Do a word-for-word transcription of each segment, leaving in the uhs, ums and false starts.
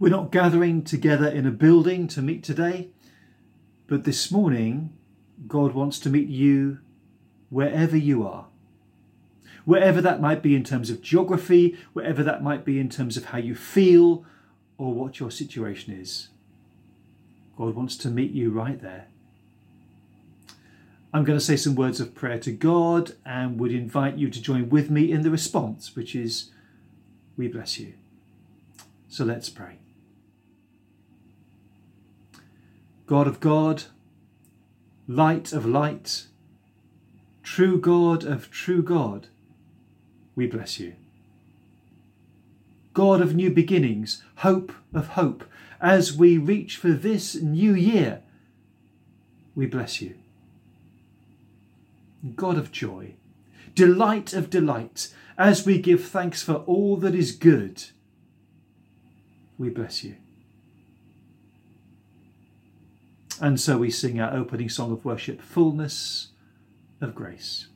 We're not gathering together in a building to meet today, but this morning God wants to meet you wherever you are. Wherever that might be in terms of geography, wherever that might be in terms of how you feel or what your situation is. God wants to meet you right there. I'm going to say some words of prayer to God and would invite you to join with me in the response, which is, we bless you. So let's pray. God of God, light of light, true God of true God, we bless you. God of new beginnings, hope of hope, as we reach for this new year, we bless you. God of joy, delight of delight, as we give thanks for all that is good, we bless you. And so we sing our opening song of worship, Fullness of Grace.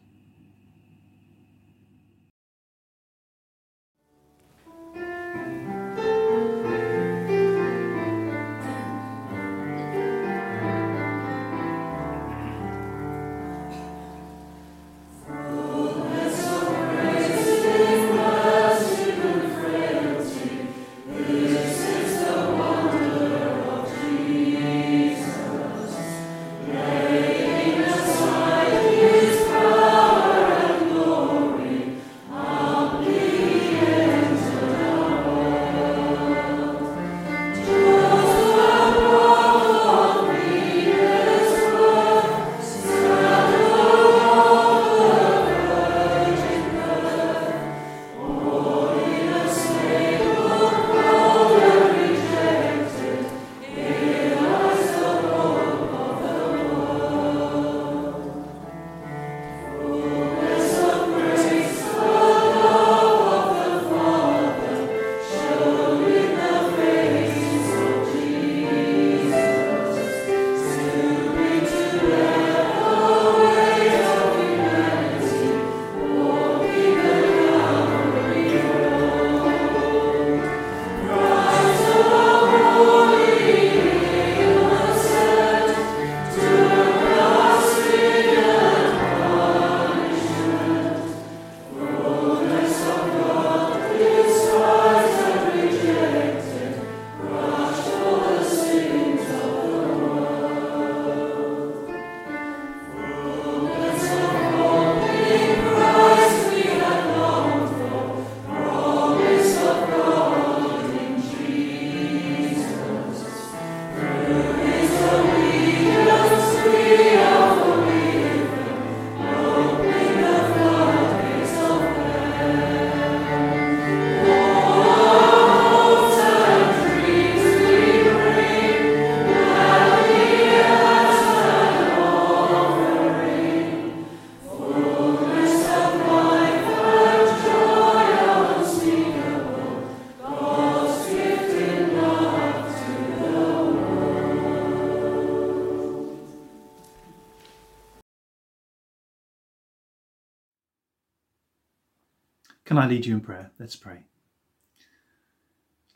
Can I lead you in prayer? Let's pray.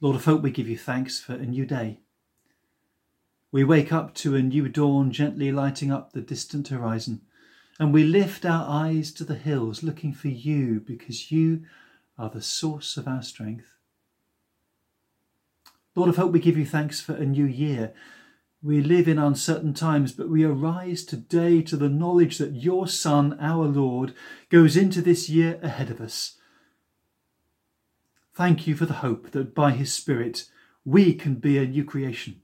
Lord of hope, we give you thanks for a new day. We wake up to a new dawn gently lighting up the distant horizon, and we lift our eyes to the hills looking for you, because you are the source of our strength. Lord of hope, we give you thanks for a new year. We live in uncertain times, but we arise today to the knowledge that your Son, our Lord, goes into this year ahead of us. Thank you for the hope that by his Spirit we can be a new creation.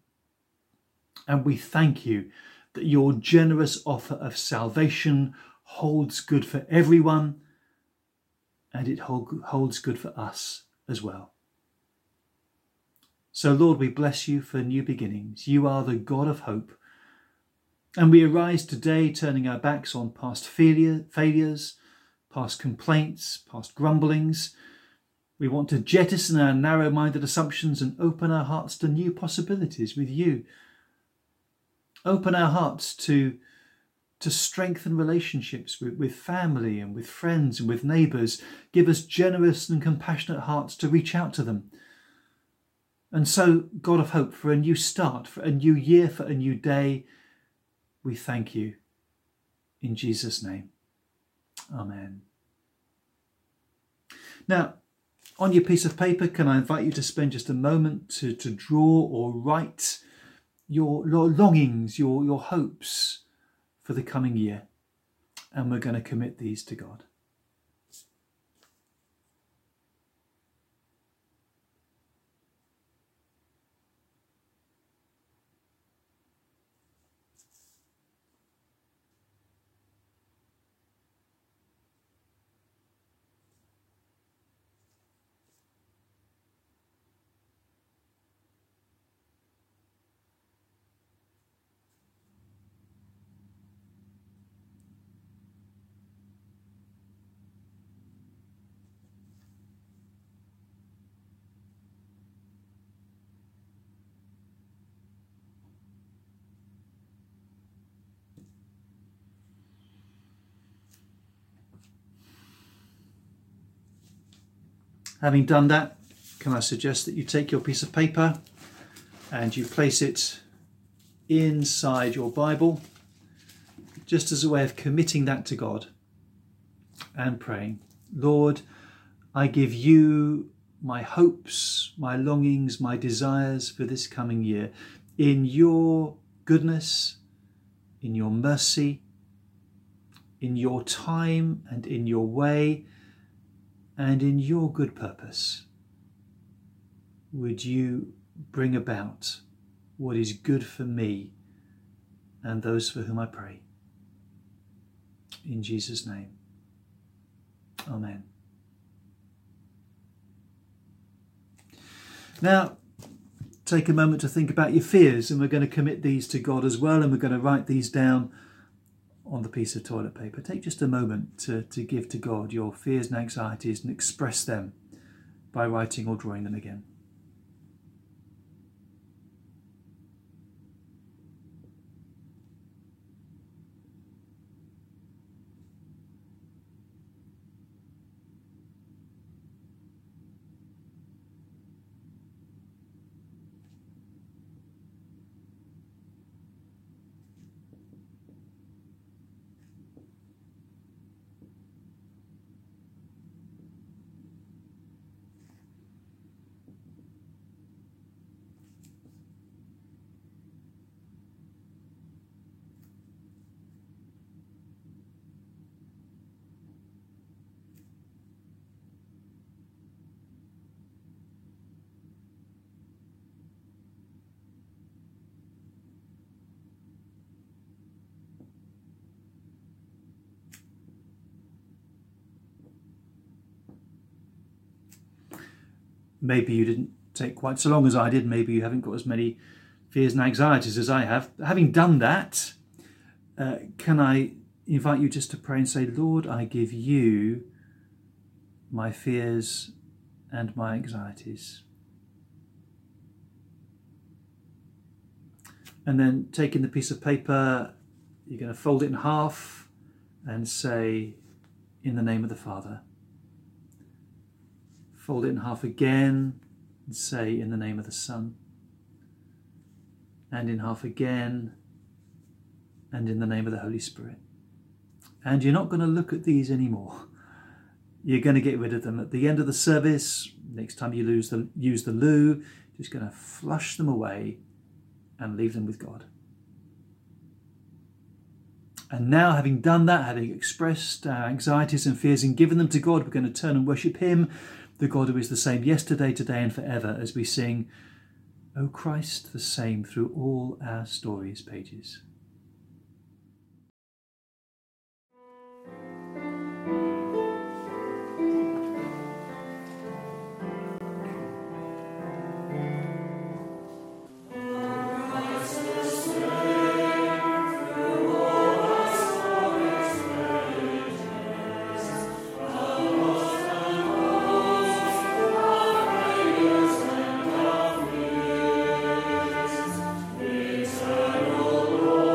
And we thank you that your generous offer of salvation holds good for everyone, and it holds good for us as well. So, Lord, we bless you for new beginnings. You are the God of hope. And we arise today turning our backs on past failure, failures, past complaints, past grumblings. We want to jettison our narrow-minded assumptions and open our hearts to new possibilities with you. Open our hearts to, to strengthen relationships with, with family and with friends and with neighbours. Give us generous and compassionate hearts to reach out to them. And so, God of hope, for a new start, for a new year, for a new day, we thank you. In Jesus' name. Amen. Now, on your piece of paper, can I invite you to spend just a moment to, to draw or write your, your longings, your, your hopes for the coming year. And we're going to commit these to God. Having done that, can I suggest that you take your piece of paper and you place it inside your Bible, just as a way of committing that to God and praying, Lord, I give you my hopes, my longings, my desires for this coming year. In your goodness, in your mercy, in your time and in your way, and in your good purpose, would you bring about what is good for me and those for whom I pray? In Jesus' name. Amen. Now, take a moment to think about your fears, and we're going to commit these to God as well, and we're going to write these down on the piece of toilet paper. Take just a moment to, to give to God your fears and anxieties and express them by writing or drawing them again. Maybe you didn't take quite so long as I did. Maybe you haven't got as many fears and anxieties as I have. Having done that, uh, can I invite you just to pray and say, Lord, I give you my fears and my anxieties. And then taking the piece of paper, you're going to fold it in half and say, in the name of the Father. Fold it in half again and say, in the name of the Son. And in half again, and in the name of the Holy Spirit. And you're not going to look at these anymore. You're going to get rid of them. At the end of the service, next time you lose the, use the loo, just going to flush them away and leave them with God. And now, having done that, having expressed our anxieties and fears and given them to God, we're going to turn and worship him, the God who is the same yesterday, today and forever, as we sing, O Christ, the same through all our stories' pages. Lord.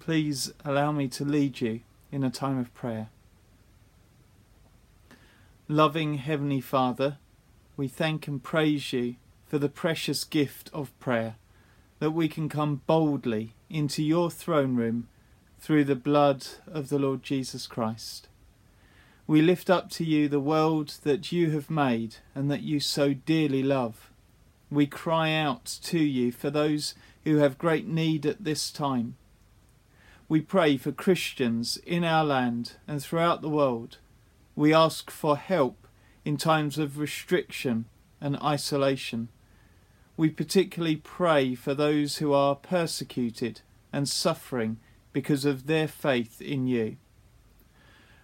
Please allow me to lead you in a time of prayer. Loving Heavenly Father, we thank and praise you for the precious gift of prayer, that we can come boldly into your throne room through the blood of the Lord Jesus Christ. We lift up to you the world that you have made and that you so dearly love. We cry out to you for those who have great need at this time. We pray for Christians in our land and throughout the world. We ask for help in times of restriction and isolation. We particularly pray for those who are persecuted and suffering because of their faith in you.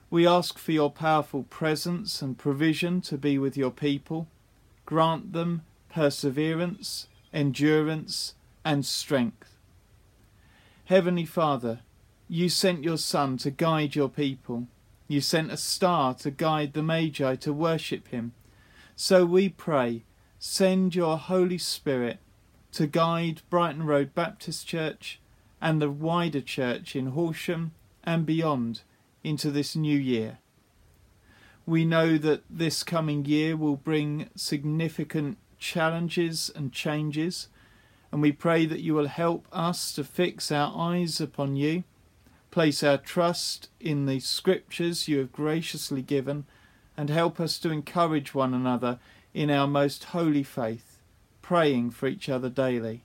We ask for your powerful presence and provision to be with your people. Grant them perseverance, endurance, and strength. Heavenly Father, you sent your Son to guide your people. You sent a star to guide the Magi to worship him. So we pray, send your Holy Spirit to guide Brighton Road Baptist Church and the wider church in Horsham and beyond into this new year. We know that this coming year will bring significant challenges and changes, and we pray that you will help us to fix our eyes upon you, place our trust in the scriptures you have graciously given, and help us to encourage one another in our most holy faith, praying for each other daily.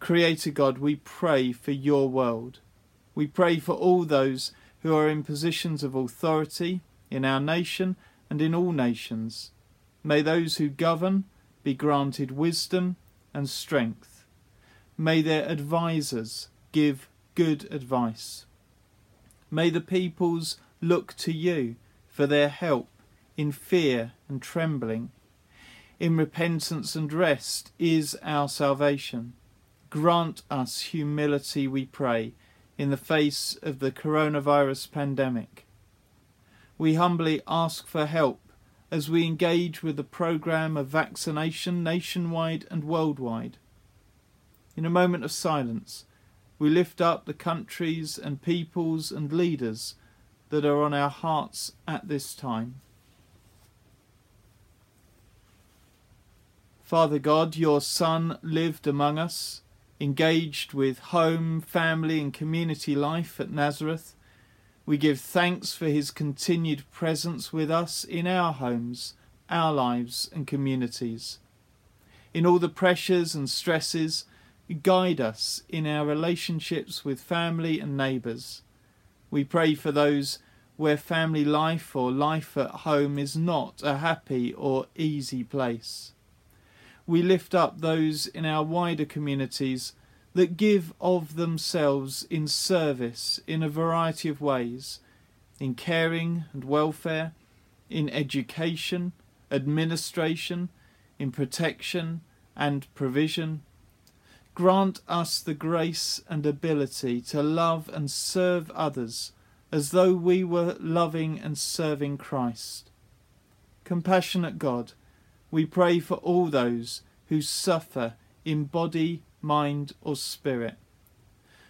Creator God, we pray for your world. We pray for all those who are in positions of authority in our nation and in all nations. May those who govern be granted wisdom and strength. May their advisers give good advice. May the peoples look to you for their help in fear and trembling. In repentance and rest is our salvation. Grant us humility, we pray, in the face of the coronavirus pandemic. We humbly ask for help as we engage with the programme of vaccination nationwide and worldwide. In a moment of silence, we lift up the countries and peoples and leaders that are on our hearts at this time. Father God, your Son lived among us, engaged with home, family and community life at Nazareth. We give thanks for his continued presence with us in our homes, our lives and communities. In all the pressures and stresses, guide us in our relationships with family and neighbours. We pray for those where family life or life at home is not a happy or easy place. We lift up those in our wider communities that give of themselves in service in a variety of ways, in caring and welfare, in education, administration, in protection and provision. Grant us the grace and ability to love and serve others as though we were loving and serving Christ. Compassionate God, we pray for all those who suffer in body, mind or spirit.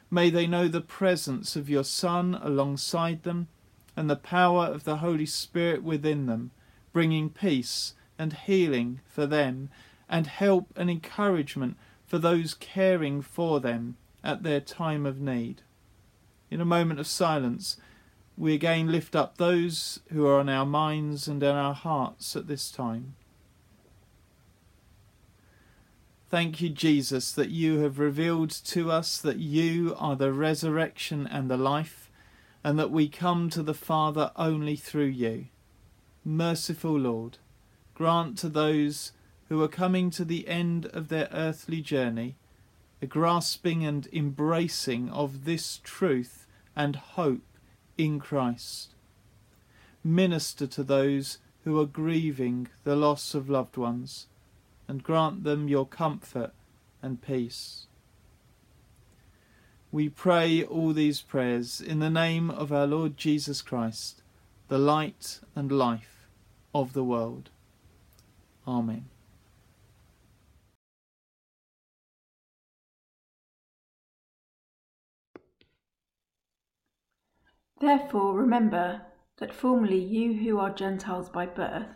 May they know the presence of your Son alongside them and the power of the Holy Spirit within them, bringing peace and healing for them and help and encouragement for those caring for them at their time of need. In a moment of silence, we again lift up those who are on our minds and in our hearts at this time. Thank you, Jesus, that you have revealed to us that you are the resurrection and the life, and that we come to the Father only through you. Merciful Lord, grant to those who are coming to the end of their earthly journey a grasping and embracing of this truth and hope in Christ. Minister to those who are grieving the loss of loved ones, and grant them your comfort and peace. We pray all these prayers in the name of our Lord Jesus Christ, the light and life of the world. Amen. Therefore remember that formerly you who are Gentiles by birth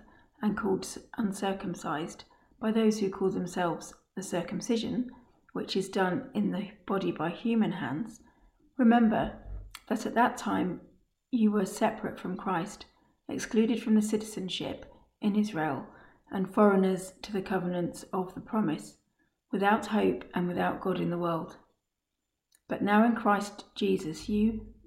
and called uncircumcised by those who call themselves the circumcision, which is done in the body by human hands, remember that at that time you were separate from Christ, excluded from the citizenship in Israel and foreigners to the covenants of the promise, without hope and without God in the world. But now in Christ Jesus, you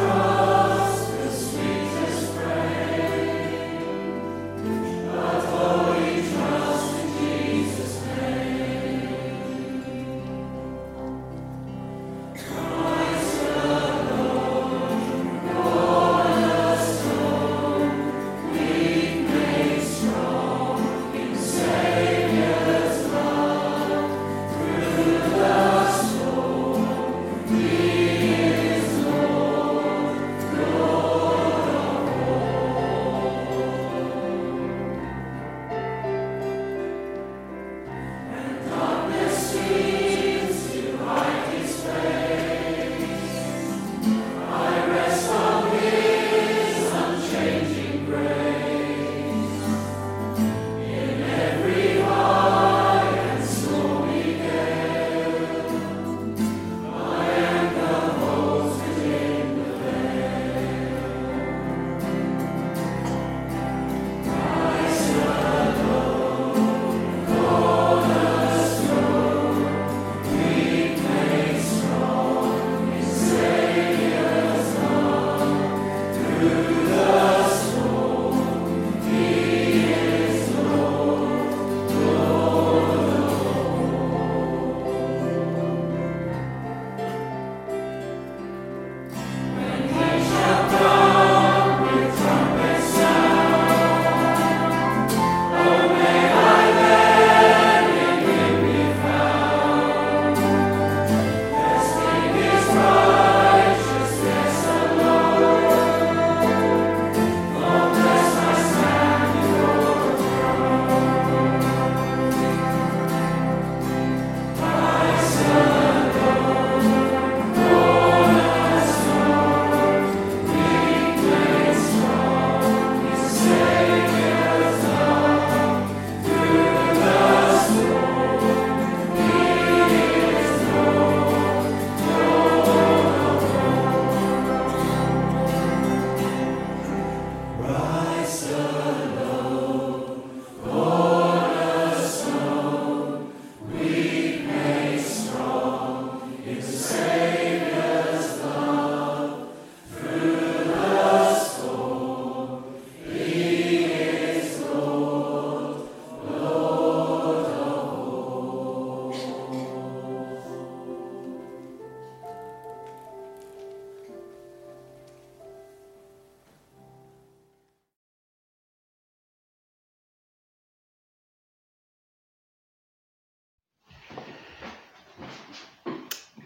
Try.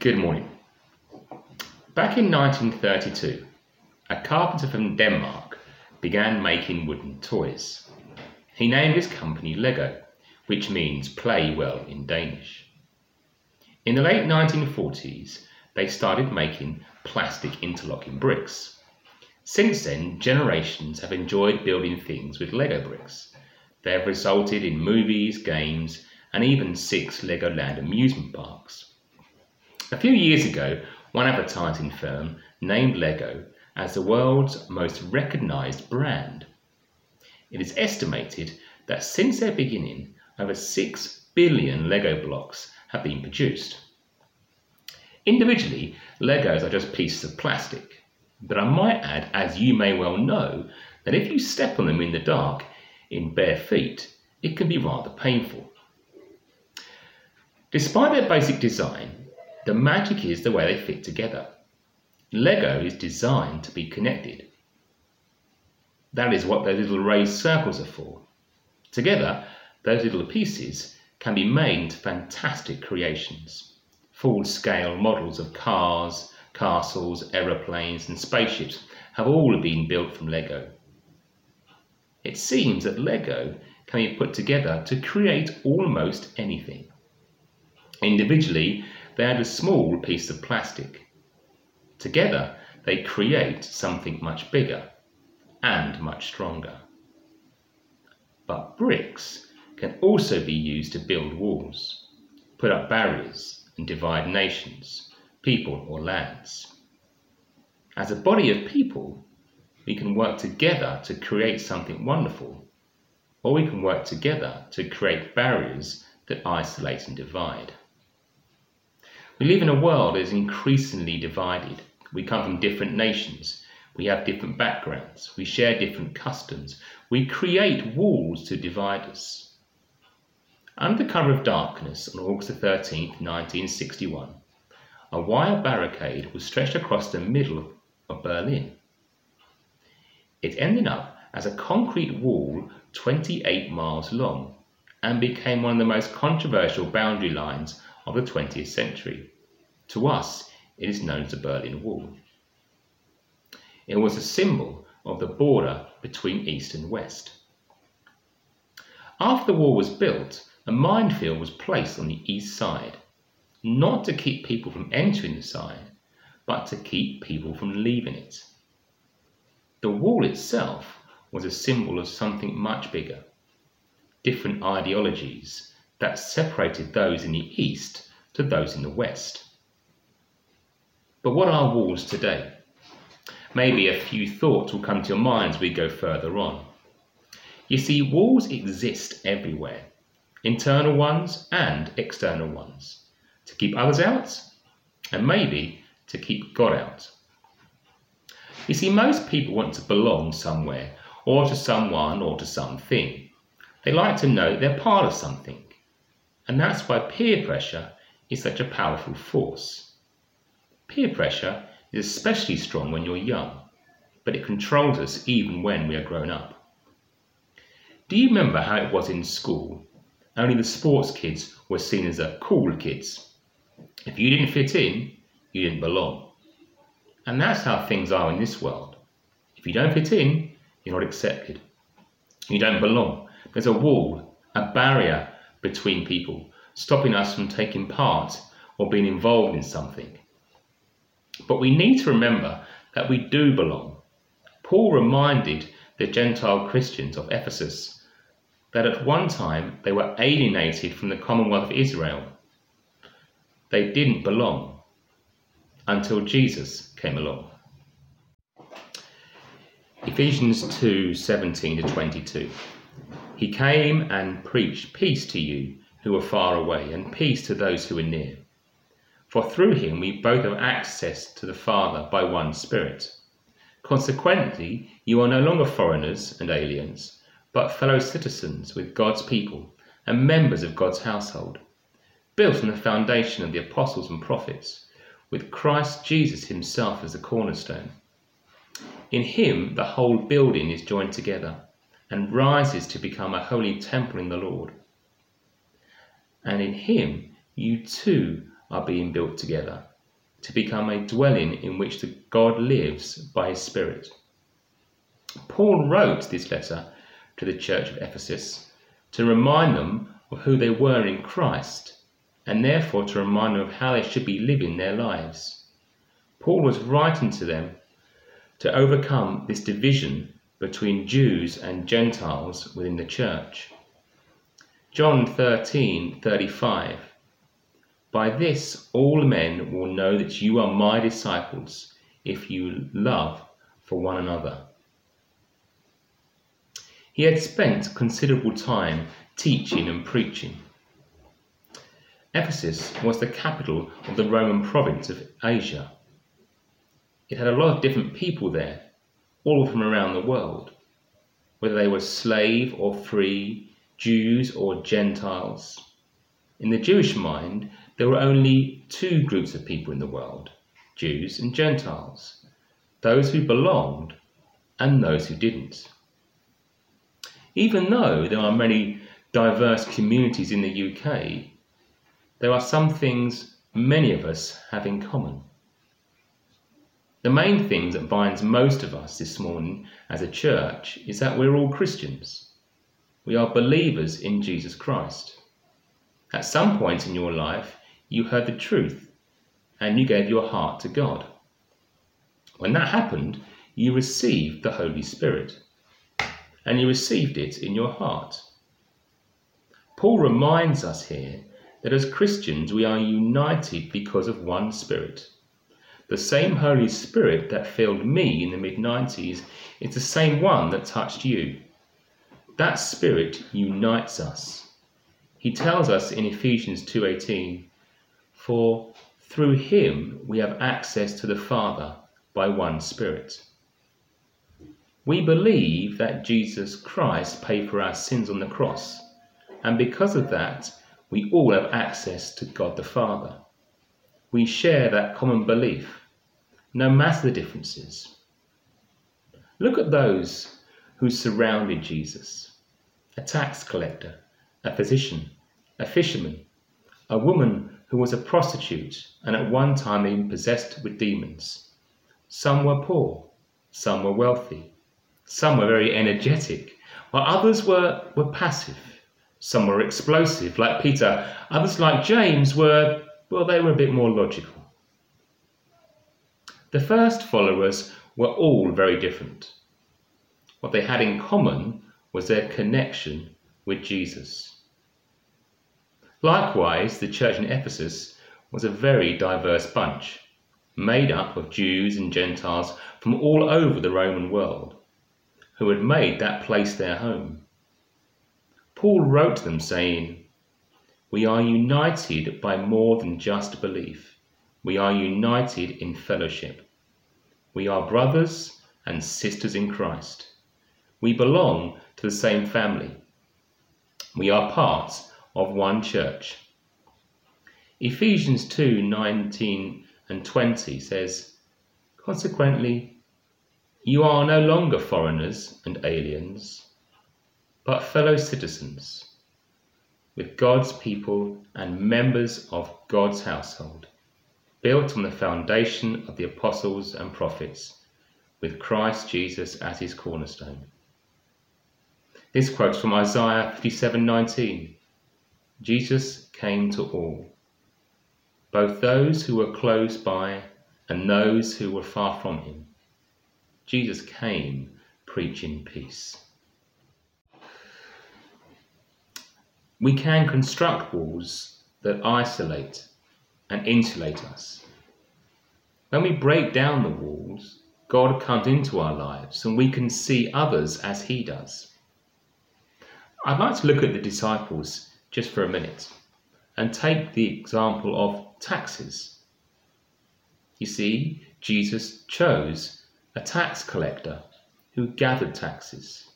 Good morning. Back in nineteen thirty-two, a carpenter from Denmark began making wooden toys. He named his company Lego, which means play well in Danish. In the late nineteen forties, they started making plastic interlocking bricks. Since then, generations have enjoyed building things with Lego bricks. They have resulted in movies, games, and even six Legoland amusement parks. A few years ago, one advertising firm named Lego as the world's most recognised brand. It is estimated that since their beginning, over six billion Lego blocks have been produced. Individually, Legos are just pieces of plastic, but I might add, as you may well know, that if you step on them in the dark in bare feet, it can be rather painful. Despite their basic design, the magic is the way they fit together. Lego is designed to be connected. That is what those little raised circles are for. Together, those little pieces can be made into fantastic creations. Full-scale models of cars, castles, aeroplanes and spaceships have all been built from Lego. It seems that Lego can be put together to create almost anything. Individually, they add a small piece of plastic. Together, they create something much bigger and much stronger. But bricks can also be used to build walls, put up barriers and divide nations, people or lands. As a body of people, we can work together to create something wonderful, or we can work together to create barriers that isolate and divide. We live in a world that is increasingly divided. We come from different nations. We have different backgrounds. We share different customs. We create walls to divide us. Under the cover of darkness on August thirteenth, nineteen sixty-one, a wire barricade was stretched across the middle of Berlin. It ended up as a concrete wall twenty-eight miles long and became one of the most controversial boundary lines of the twentieth century. To us, it is known as the Berlin Wall. It was a symbol of the border between East and West. After the wall was built, a minefield was placed on the east side, not to keep people from entering the side, but to keep people from leaving it. The wall itself was a symbol of something much bigger, different ideologies that separated those in the east to those in the west. But what are walls today? Maybe a few thoughts will come to your mind as we go further on. You see, walls exist everywhere, internal ones and external ones, to keep others out and maybe to keep God out. You see, most people want to belong somewhere or to someone or to something. They like to know they're part of something. And that's why peer pressure is such a powerful force. Peer pressure is especially strong when you're young, but it controls us even when we are grown up. Do you remember how it was in school? Only the sports kids were seen as the cool kids. If you didn't fit in, you didn't belong. And that's how things are in this world. If you don't fit in, you're not accepted. You don't belong. There's a wall, a barrier between people, stopping us from taking part or being involved in something. But we need to remember that we do belong. Paul reminded the Gentile Christians of Ephesus that at one time they were alienated from the Commonwealth of Israel. They didn't belong until Jesus came along. Ephesians two seventeen to twenty-two. He came and preached peace to you who are far away and peace to those who are near. For through him we both have access to the Father by one Spirit. Consequently, you are no longer foreigners and aliens, but fellow citizens with God's people and members of God's household, built on the foundation of the apostles and prophets, with Christ Jesus himself as the cornerstone. In him the whole building is joined together and rises to become a holy temple in the Lord. And in him you too are being built together to become a dwelling in which the God lives by his Spirit. Paul wrote this letter to the church of Ephesus to remind them of who they were in Christ, and therefore to remind them of how they should be living their lives. Paul was writing to them to overcome this division between Jews and Gentiles within the church. John thirteen thirty-five. By this all men will know that you are my disciples, if you love for one another. He had spent considerable time teaching and preaching. Ephesus was the capital of the Roman province of Asia. It had a lot of different people there, all from around the world, whether they were slave or free, Jews or Gentiles. In the Jewish mind, there were only two groups of people in the world, Jews and Gentiles, those who belonged and those who didn't. Even though there are many diverse communities in the U K, there are some things many of us have in common. The main thing that binds most of us this morning as a church is that we're all Christians. We are believers in Jesus Christ. At some point in your life, you heard the truth and you gave your heart to God. When that happened, you received the Holy Spirit and you received it in your heart. Paul reminds us here that as Christians, we are united because of one Spirit. The same Holy Spirit that filled me in the mid nineties is the same one that touched you. That Spirit unites us. He tells us in Ephesians two eighteen, for through him we have access to the Father by one Spirit. We believe that Jesus Christ paid for our sins on the cross, and because of that, we all have access to God the Father. We share that common belief, no matter the differences. Look at those who surrounded Jesus: a tax collector, a physician, a fisherman, a woman who was a prostitute and at one time even possessed with demons. Some were poor, some were wealthy, some were very energetic, while others were, were passive. Some were explosive, like Peter. Others, like James, were Well, they were a bit more logical. The first followers were all very different. What they had in common was their connection with Jesus. Likewise, the church in Ephesus was a very diverse bunch, made up of Jews and Gentiles from all over the Roman world, who had made that place their home. Paul wrote to them saying, we are united by more than just belief. We are united in fellowship. We are brothers and sisters in Christ. We belong to the same family. We are part of one church. Ephesians two nineteen and twenty says, consequently, you are no longer foreigners and aliens, but fellow citizens with God's people and members of God's household, built on the foundation of the apostles and prophets, with Christ Jesus as his cornerstone. This quote's from Isaiah fifty-seven nineteen. Jesus came to all, both those who were close by and those who were far from him. Jesus came preaching peace. We can construct walls that isolate and insulate us. When we break down the walls, God comes into our lives and we can see others as he does. I'd like to look at the disciples just for a minute and take the example of taxes. You see, Jesus chose a tax collector who gathered taxes,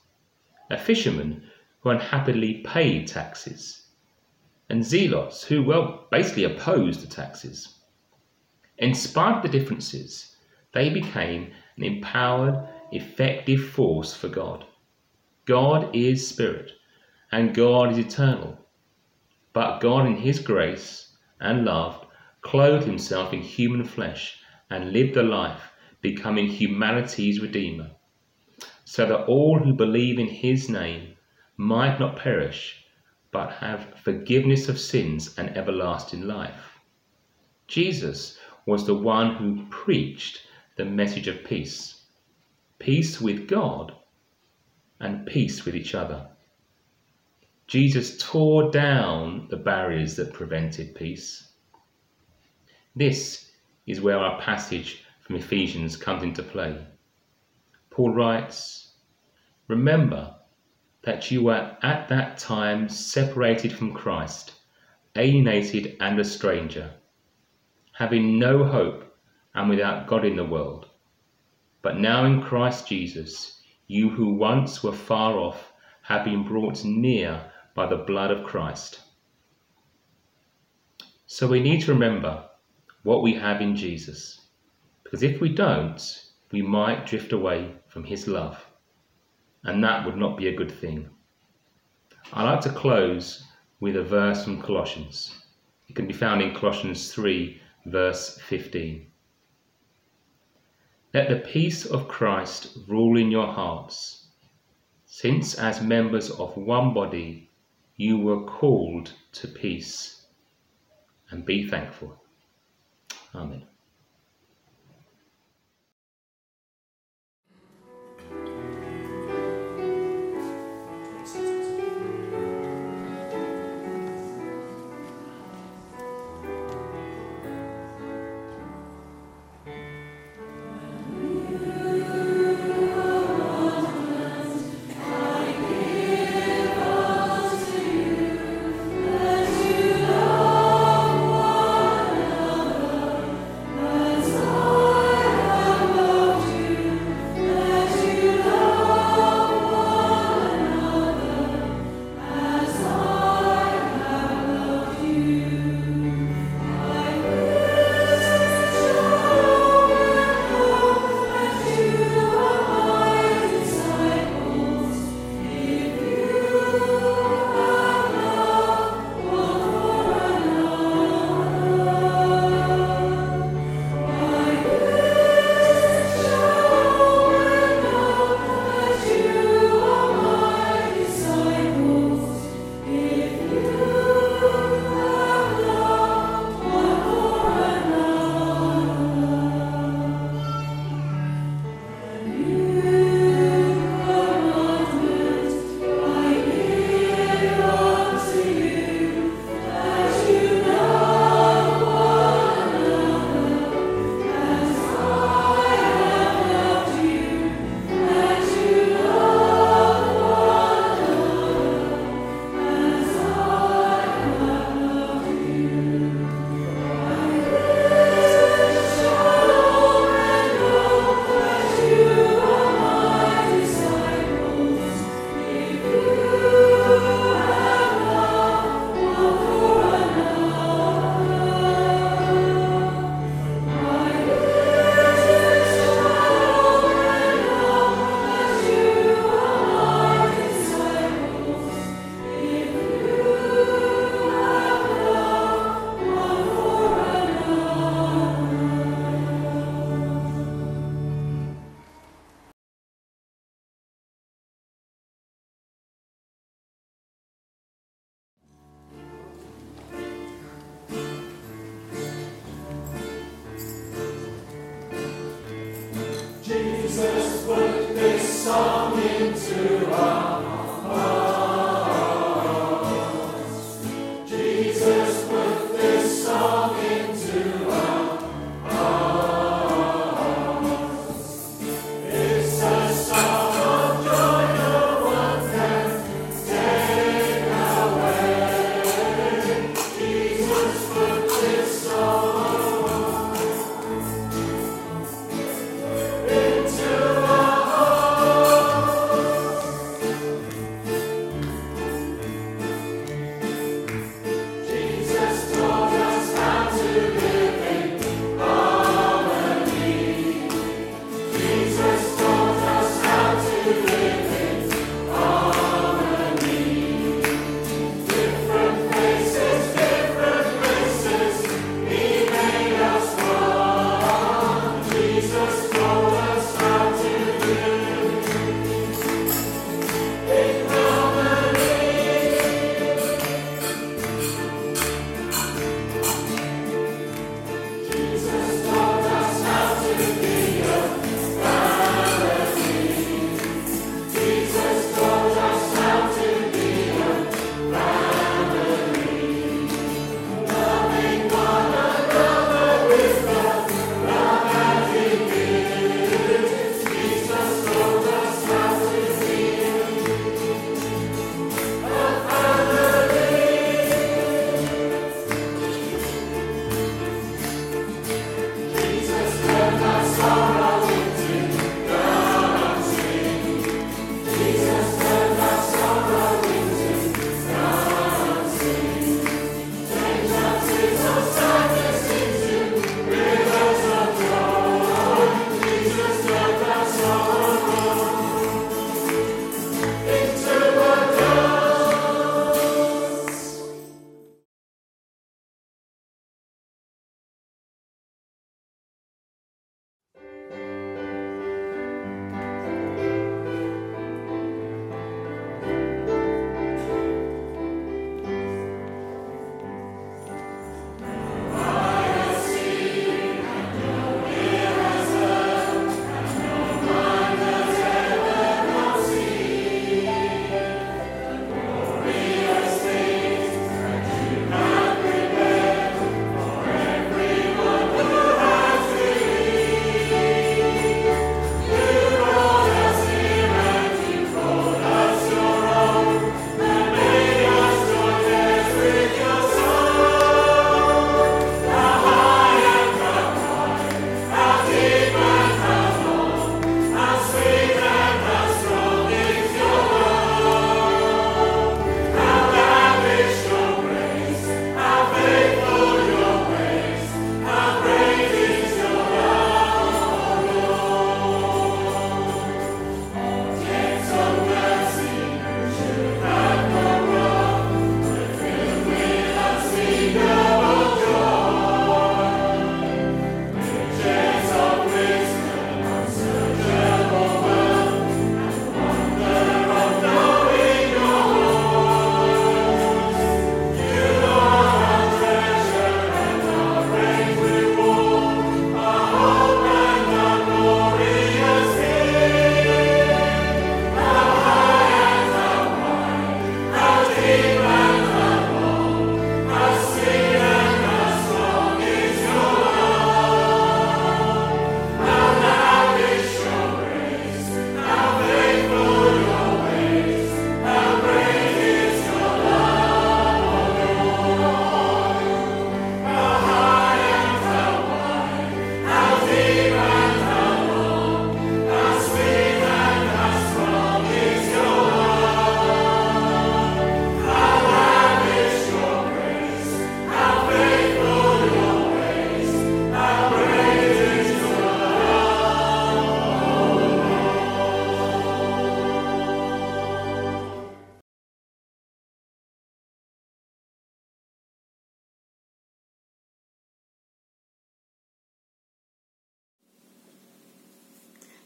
a fisherman who unhappily paid taxes, and zealots who, well, basically opposed the taxes. In spite of the differences, they became an empowered, effective force for God. God is spirit, and God is eternal. But God, in his grace and love, clothed himself in human flesh, and lived a life, becoming humanity's redeemer, so that all who believe in his name might not perish, but have forgiveness of sins and everlasting life. Jesus was the one who preached the message of peace, peace with God and peace with each other. Jesus tore down the barriers that prevented peace. This is where our passage from Ephesians comes into play. Paul writes, "Remember that you were at that time separated from Christ, alienated and a stranger, having no hope and without God in the world. But now in Christ Jesus, you who once were far off have been brought near by the blood of Christ." So we need to remember what we have in Jesus, because if we don't, we might drift away from his love, and that would not be a good thing. I'd like to close with a verse from Colossians. It can be found in Colossians three, verse fifteen. "Let the peace of Christ rule in your hearts, since as members of one body you were called to peace, and be thankful." Amen. Jesus put this song into our hearts. Jesus put this song into our hearts. It's a song of joy no one can take away. Jesus put this song.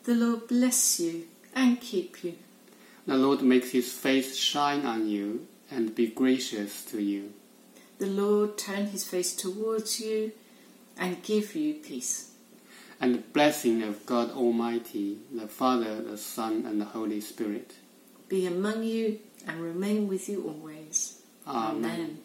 The Lord bless you and keep you. The Lord makes his face shine on you and be gracious to you. The Lord turn his face towards you and give you peace. And the blessing of God Almighty, the Father, the Son, and the Holy Spirit be among you and remain with you always. Amen. Amen.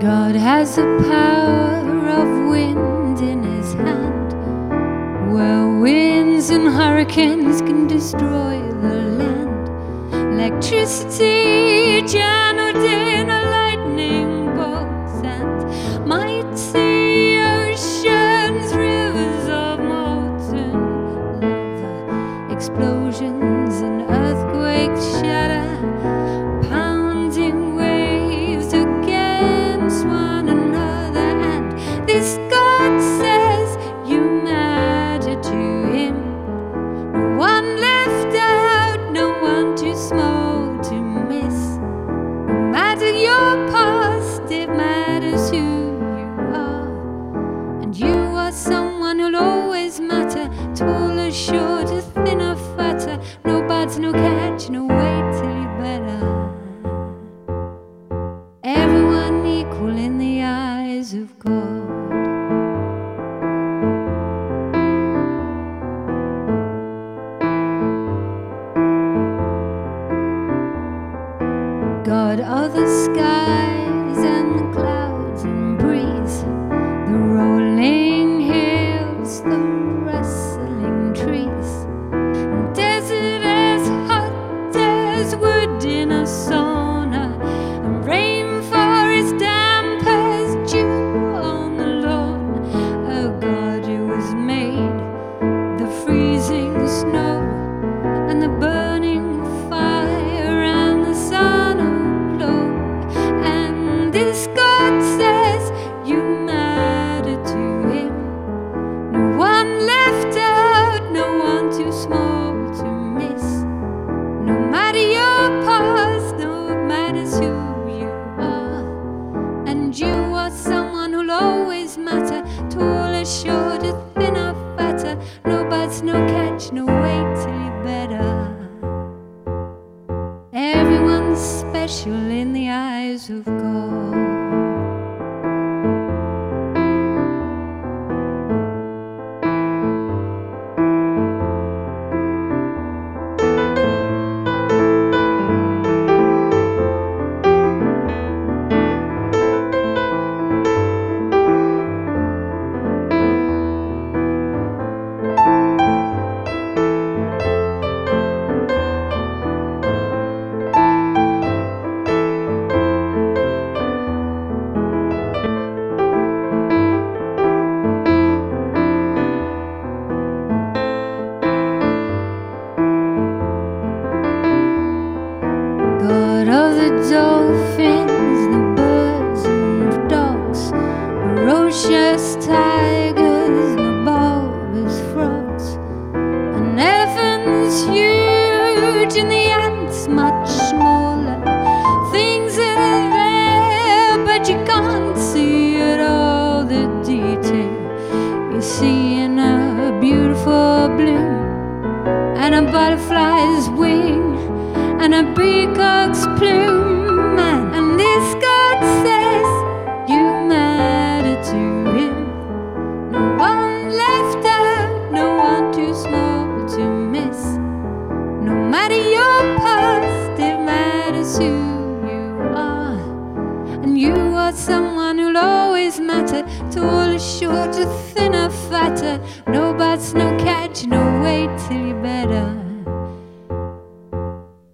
God has the power of wind in his hand, whirlwinds and hurricanes can destroy the land. Electricity, Janodin, a lightning bolts, and might see oceans, rivers of molten lava, explosions and earthquakes shatter.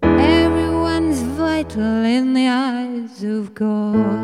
Everyone's vital in the eyes of God.